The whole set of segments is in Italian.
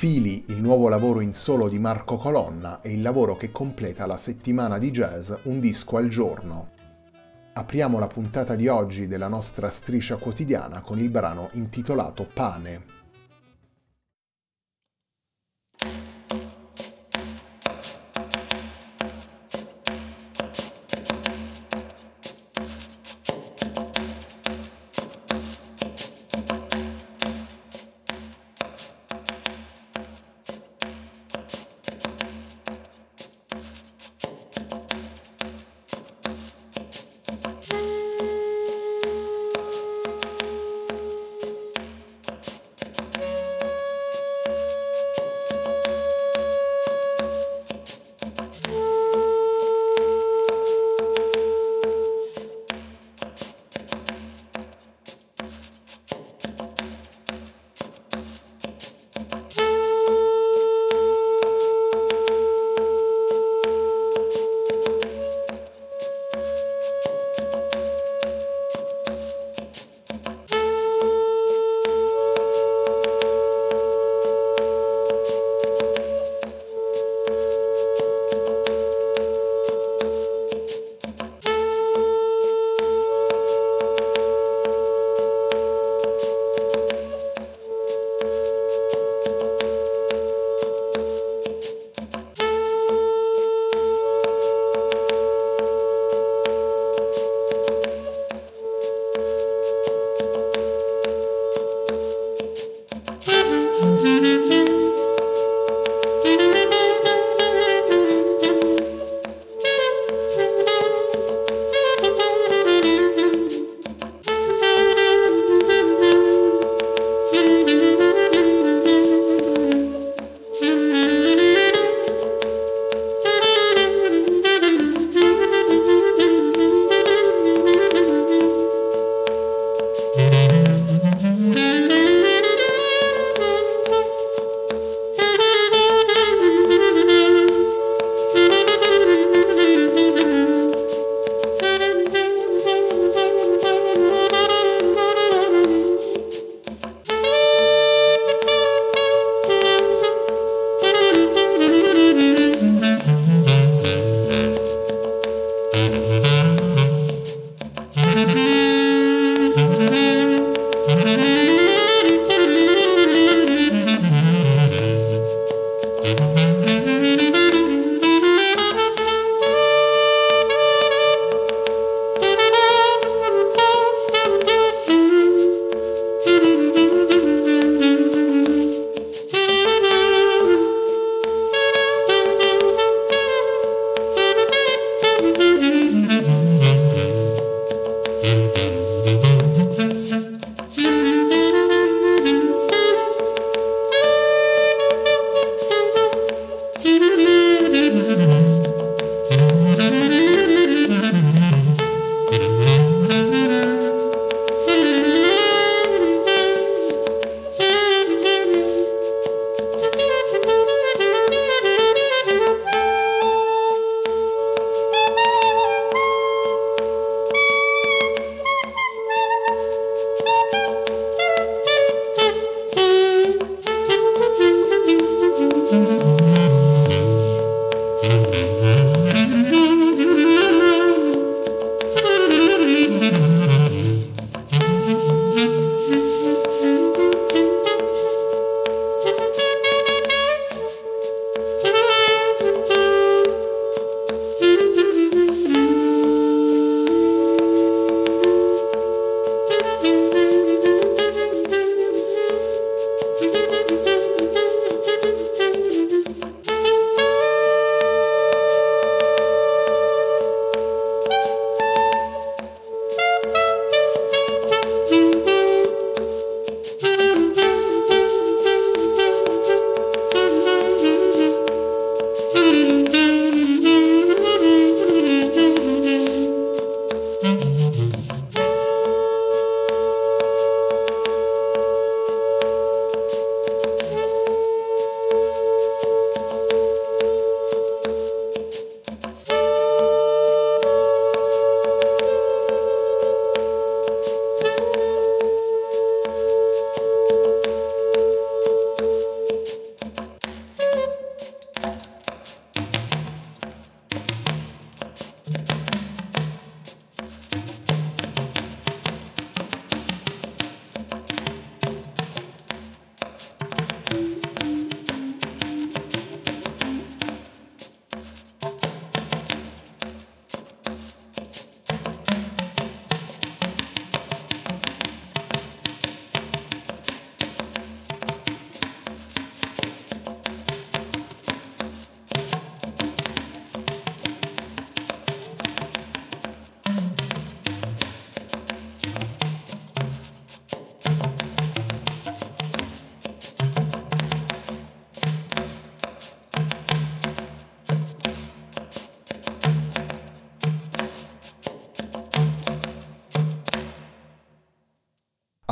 Fili, il nuovo lavoro in solo di Marco Colonna, è il lavoro che completa la settimana di jazz Un disco al giorno. Apriamo la puntata di oggi della nostra striscia quotidiana con il brano intitolato Pane.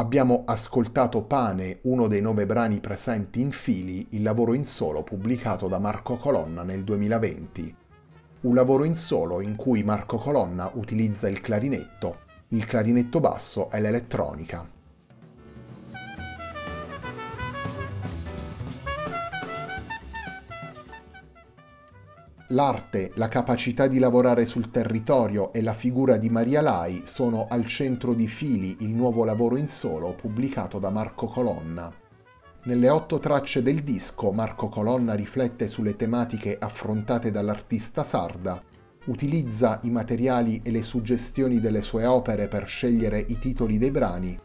abbiamo ascoltato Pane, uno dei 9 brani presenti in Fili, il lavoro in solo pubblicato da Marco Colonna nel 2020. Un lavoro in solo in cui Marco Colonna utilizza il clarinetto basso e l'elettronica. L'arte, la capacità di lavorare sul territorio e la figura di Maria Lai sono al centro di Fili, il nuovo lavoro in solo pubblicato da Marco Colonna. Nelle 8 tracce del disco Marco Colonna riflette sulle tematiche affrontate dall'artista sarda, utilizza i materiali e le suggestioni delle sue opere per scegliere i titoli dei brani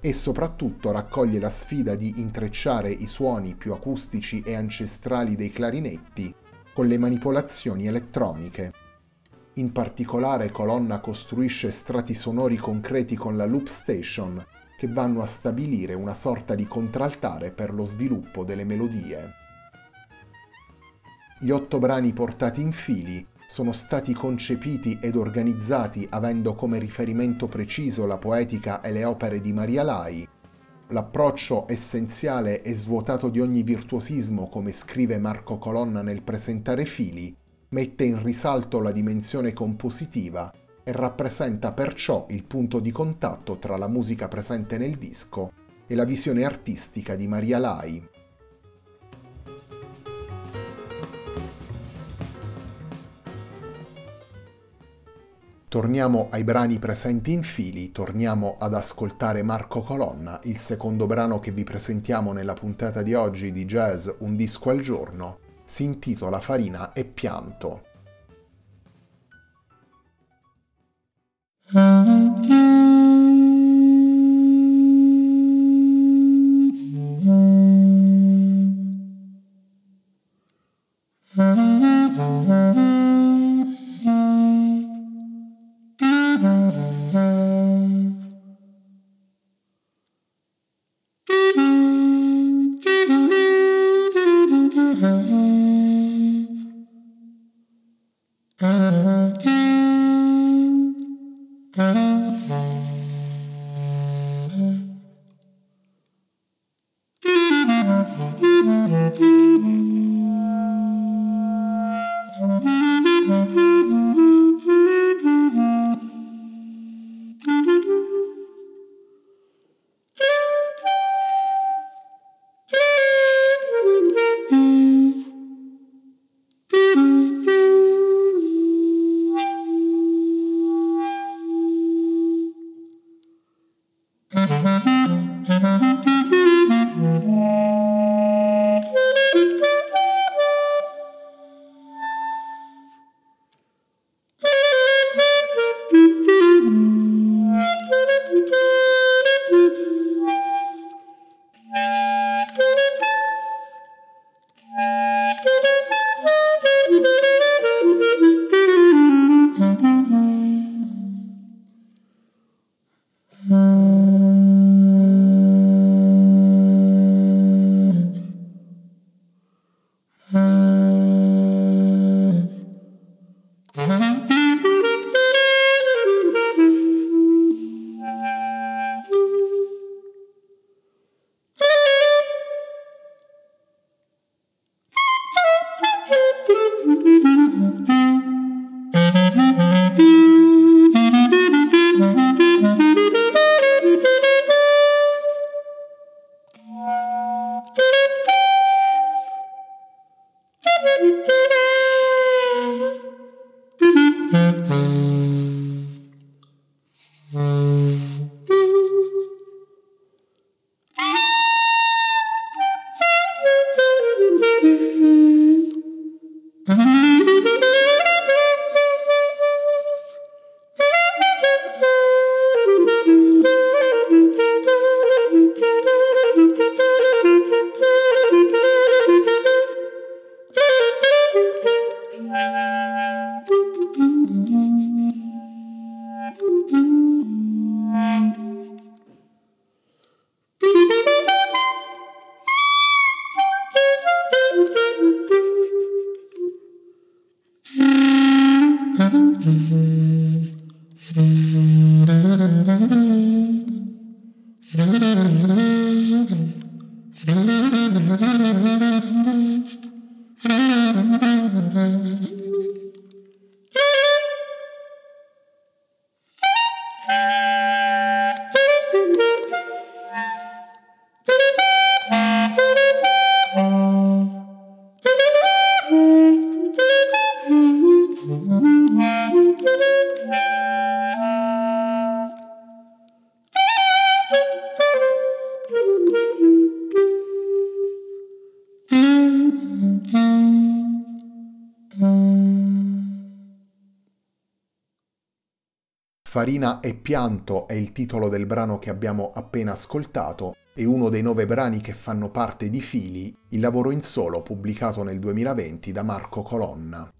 e soprattutto raccoglie la sfida di intrecciare i suoni più acustici e ancestrali dei clarinetti con le manipolazioni elettroniche. In particolare Colonna costruisce strati sonori concreti con la loop station che vanno a stabilire una sorta di contraltare per lo sviluppo delle melodie. Gli 8 brani portati in Fili sono stati concepiti ed organizzati avendo come riferimento preciso la poetica e le opere di Maria Lai. L'approccio essenziale e svuotato di ogni virtuosismo, come scrive Marco Colonna nel presentare Fili, mette in risalto la dimensione compositiva e rappresenta perciò il punto di contatto tra la musica presente nel disco e la visione artistica di Maria Lai. Torniamo ai brani presenti in Fili, torniamo ad ascoltare Marco Colonna, il secondo brano che vi presentiamo nella puntata di oggi di Jazz Un Disco al Giorno, si intitola Farina e Pianto. Farina e Pianto è il titolo del brano che abbiamo appena ascoltato e uno dei 9 brani che fanno parte di Fili, il lavoro in solo pubblicato nel 2020 da Marco Colonna.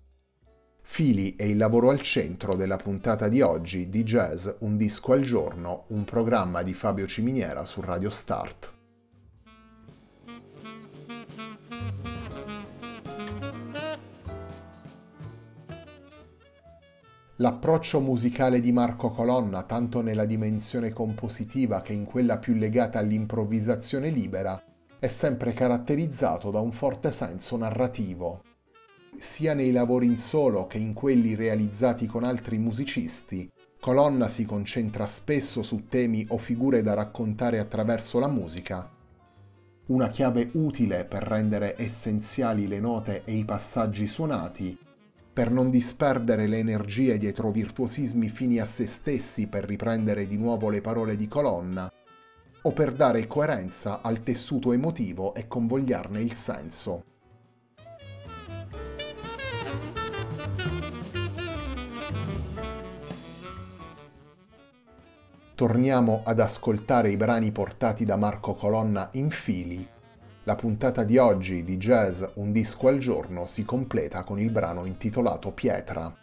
Fili è il lavoro al centro della puntata di oggi di Jazz Un Disco al Giorno, un programma di Fabio Ciminiera su Radio Start. L'approccio musicale di Marco Colonna, tanto nella dimensione compositiva che in quella più legata all'improvvisazione libera, è sempre caratterizzato da un forte senso narrativo. Sia nei lavori in solo che in quelli realizzati con altri musicisti, Colonna si concentra spesso su temi o figure da raccontare attraverso la musica, una chiave utile per rendere essenziali le note e i passaggi suonati, per non disperdere le energie dietro virtuosismi fini a se stessi, per riprendere di nuovo le parole di Colonna, o per dare coerenza al tessuto emotivo e convogliarne il senso. Torniamo ad ascoltare i brani portati da Marco Colonna in Fili. La puntata di oggi di Jazz Un Disco al Giorno si completa con il brano intitolato Pietra.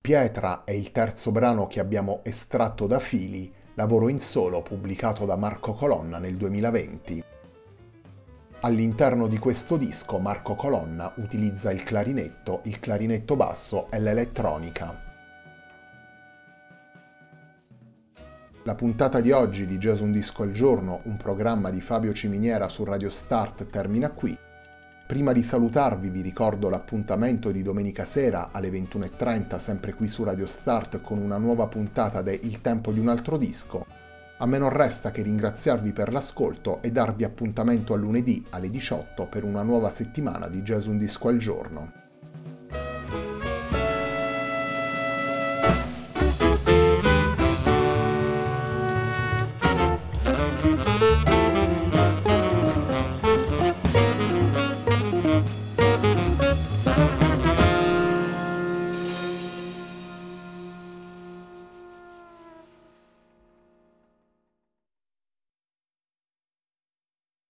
Pietra è il terzo brano che abbiamo estratto da Fili, lavoro in solo pubblicato da Marco Colonna nel 2020. All'interno di questo disco Marco Colonna utilizza il clarinetto basso e l'elettronica. La puntata di oggi di Jazz Un Disco al Giorno, un programma di Fabio Ciminiera su Radio Start, termina qui. Prima di salutarvi vi ricordo l'appuntamento di domenica sera alle 21:30 sempre qui su Radio Start con una nuova puntata de Il tempo di un altro disco. A me non resta che ringraziarvi per l'ascolto e darvi appuntamento a lunedì alle 18 per una nuova settimana di Jazz Un Disco al Giorno.